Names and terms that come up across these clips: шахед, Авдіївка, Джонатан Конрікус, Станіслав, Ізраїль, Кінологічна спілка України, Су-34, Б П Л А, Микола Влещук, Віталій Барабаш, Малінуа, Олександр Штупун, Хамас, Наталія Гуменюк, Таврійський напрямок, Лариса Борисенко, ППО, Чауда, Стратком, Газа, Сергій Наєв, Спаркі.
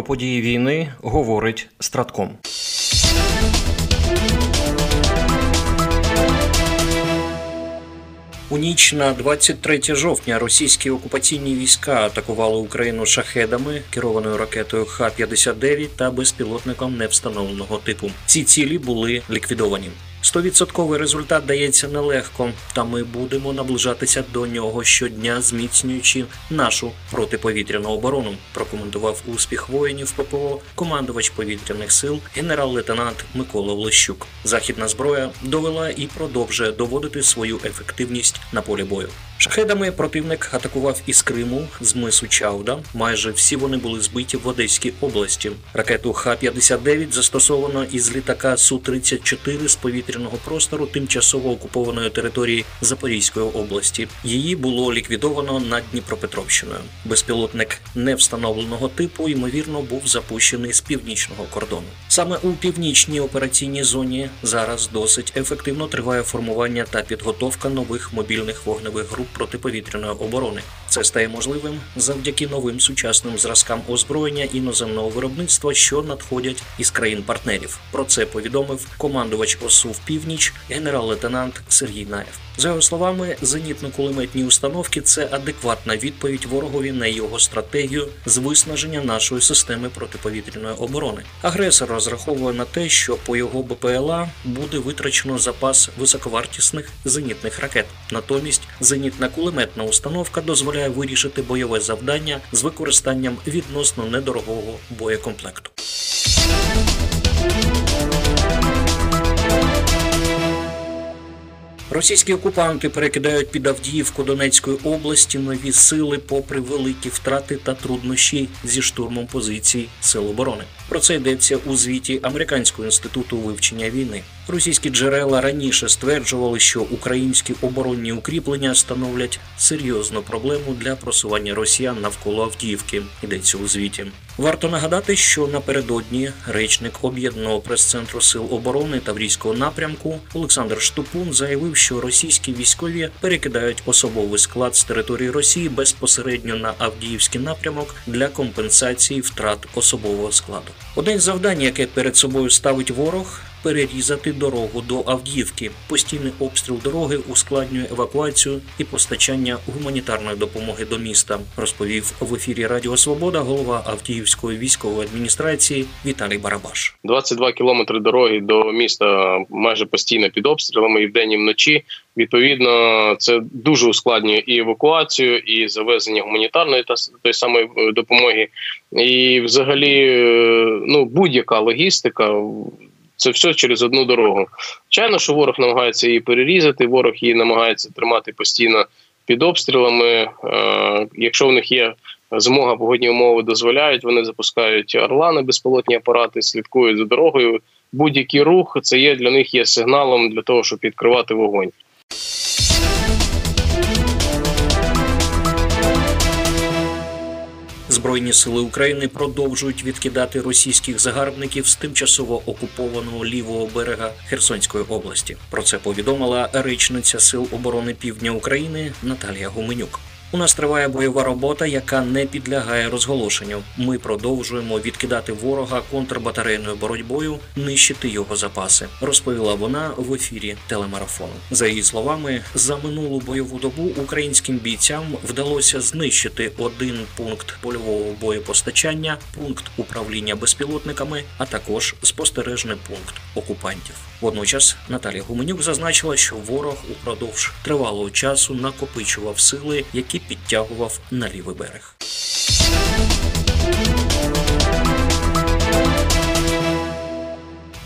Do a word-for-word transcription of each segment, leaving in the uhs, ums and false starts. Про події війни говорить Стратком. У ніч на двадцять третє жовтня російські окупаційні війська атакували Україну шахедами, керованою ракетою Х п'ятдесят дев'ять та безпілотником невстановленого типу. Ці цілі були ліквідовані. сто відсотків результат дається нелегко, та ми будемо наближатися до нього щодня, зміцнюючи нашу протиповітряну оборону, прокоментував успіх воїнів ППО командувач повітряних сил генерал-лейтенант Микола Влещук. Західна зброя довела і продовжує доводити свою ефективність на полі бою. Шахедами противник атакував із Криму, з мису Чауда. Майже всі вони були збиті в Одеській області. Ракету Х п'ятдесят дев'ять застосовано із літака Су тридцять чотири з повітряного простору тимчасово окупованої території Запорізької області. Її було ліквідовано над Дніпропетровщиною. Безпілотник невстановленого типу, ймовірно, був запущений з північного кордону. Саме у північній операційній зоні зараз досить ефективно триває формування та підготовка нових мобільних вогневих груп протиповітряної оборони. Це стає можливим завдяки новим сучасним зразкам озброєння іноземного виробництва, що надходять із країн-партнерів. Про це повідомив командувач О С У в північ генерал-лейтенант Сергій Наєв. За його словами, зенітно-кулеметні установки – це адекватна відповідь ворогові на його стратегію з виснаження нашої системи протиповітряної оборони. Агресор розраховує на те, що по його Б П Л А буде витрачено запас високовартісних зенітних ракет. Натомість зенітно-кулеметна установка дозволяє вирішити бойове завдання з використанням відносно недорогого боєкомплекту. Російські окупанти перекидають під Авдіївку Донецької області нові сили попри великі втрати та труднощі зі штурмом позицій Сил оборони. Про це йдеться у звіті Американського інституту вивчення війни. Російські джерела раніше стверджували, що українські оборонні укріплення становлять серйозну проблему для просування росіян навколо Авдіївки, йдеться у звіті. Варто нагадати, що напередодні речник Об'єднаного прес-центру Сил оборони Таврійського напрямку Олександр Штупун заявив, що російські військові перекидають особовий склад з території Росії безпосередньо на Авдіївський напрямок для компенсації втрат особового складу. Одне з завдань, яке перед собою ставить ворог – перерізати дорогу до Авдіївки. Постійний обстріл дороги ускладнює евакуацію і постачання гуманітарної допомоги до міста, розповів в ефірі Радіо Свобода голова Авдіївської військової адміністрації Віталій Барабаш. двадцять два кілометри дороги до міста майже постійно під обстрілами і вдень, і вночі. Відповідно, це дуже ускладнює і евакуацію, і завезення гуманітарної та той самої допомоги. І взагалі, ну, будь-яка логістика – це все через одну дорогу. Звичайно, що ворог намагається її перерізати, ворог її намагається тримати постійно під обстрілами. Якщо в них є змога, погодні умови дозволяють, вони запускають орлани, безпілотні апарати, слідкують за дорогою. Будь-який рух – це є для них є сигналом для того, щоб відкривати вогонь. Збройні сили України продовжують відкидати російських загарбників з тимчасово окупованого лівого берега Херсонської області. Про це повідомила речниця Сил оборони Півдня України Наталія Гуменюк. У нас триває бойова робота, яка не підлягає розголошенню. Ми продовжуємо відкидати ворога контрбатарейною боротьбою, нищити його запаси, розповіла вона в ефірі телемарафону. За її словами, за минулу бойову добу українським бійцям вдалося знищити один пункт польового боєпостачання, пункт управління безпілотниками, а також спостережний пункт окупантів. Водночас Наталія Гуменюк зазначила, що ворог упродовж тривалого часу накопичував сили, які підтягував на лівий берег.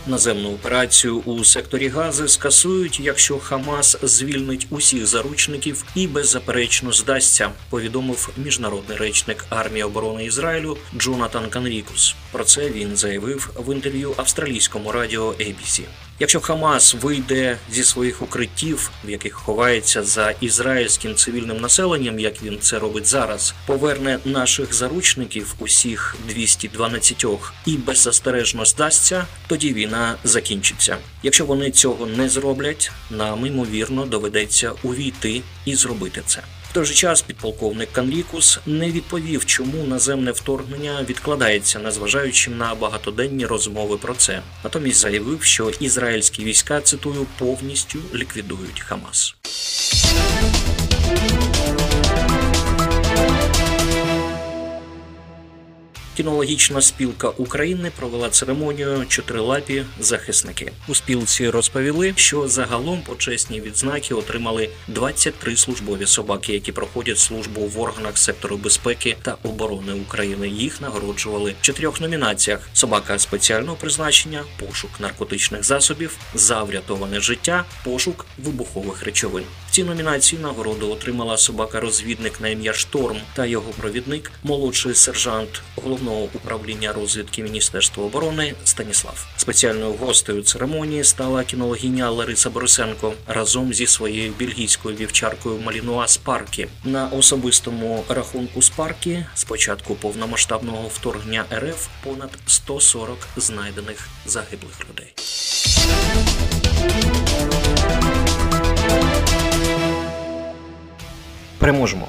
Наземну операцію у секторі Гази скасують, якщо Хамас звільнить усіх заручників і беззаперечно здасться, повідомив міжнародний речник армії оборони Ізраїлю Джонатан Конрікус. Про це він заявив в інтерв'ю австралійському радіо А Бі Сі. Якщо Хамас вийде зі своїх укриттів, в яких ховається за ізраїльським цивільним населенням, як він це робить зараз, поверне наших заручників, усіх двісті дванадцять, і беззастережно здасться, тоді війна закінчиться. Якщо вони цього не зроблять, нам, ймовірно, доведеться увійти і зробити це. той же час підполковник Конрікус не відповів, чому наземне вторгнення відкладається, незважаючи на багатоденні розмови про це. Натомість заявив, що ізраїльські війська, цитую, повністю ліквідують Хамас. Кінологічна спілка України провела церемонію «Чотирилапі захисники». У спілці розповіли, що загалом почесні відзнаки отримали двадцять три службові собаки, які проходять службу в органах сектору безпеки та оборони України. Їх нагороджували в чотирьох номінаціях: собака спеціального призначення, пошук наркотичних засобів, за врятоване життя, пошук вибухових речовин. В цій номінації нагороду отримала собака-розвідник на ім'я Шторм та його провідник, молодший сержант головного управління розвідки Міністерства оборони Станіслав. Спеціальною гостею церемонії стала кінологиня Лариса Борисенко разом зі своєю бельгійською вівчаркою Малінуа Спаркі. На особистому рахунку Спаркі з початку повномасштабного вторгнення РФ понад сто сорок знайдених загиблих людей. Переможемо!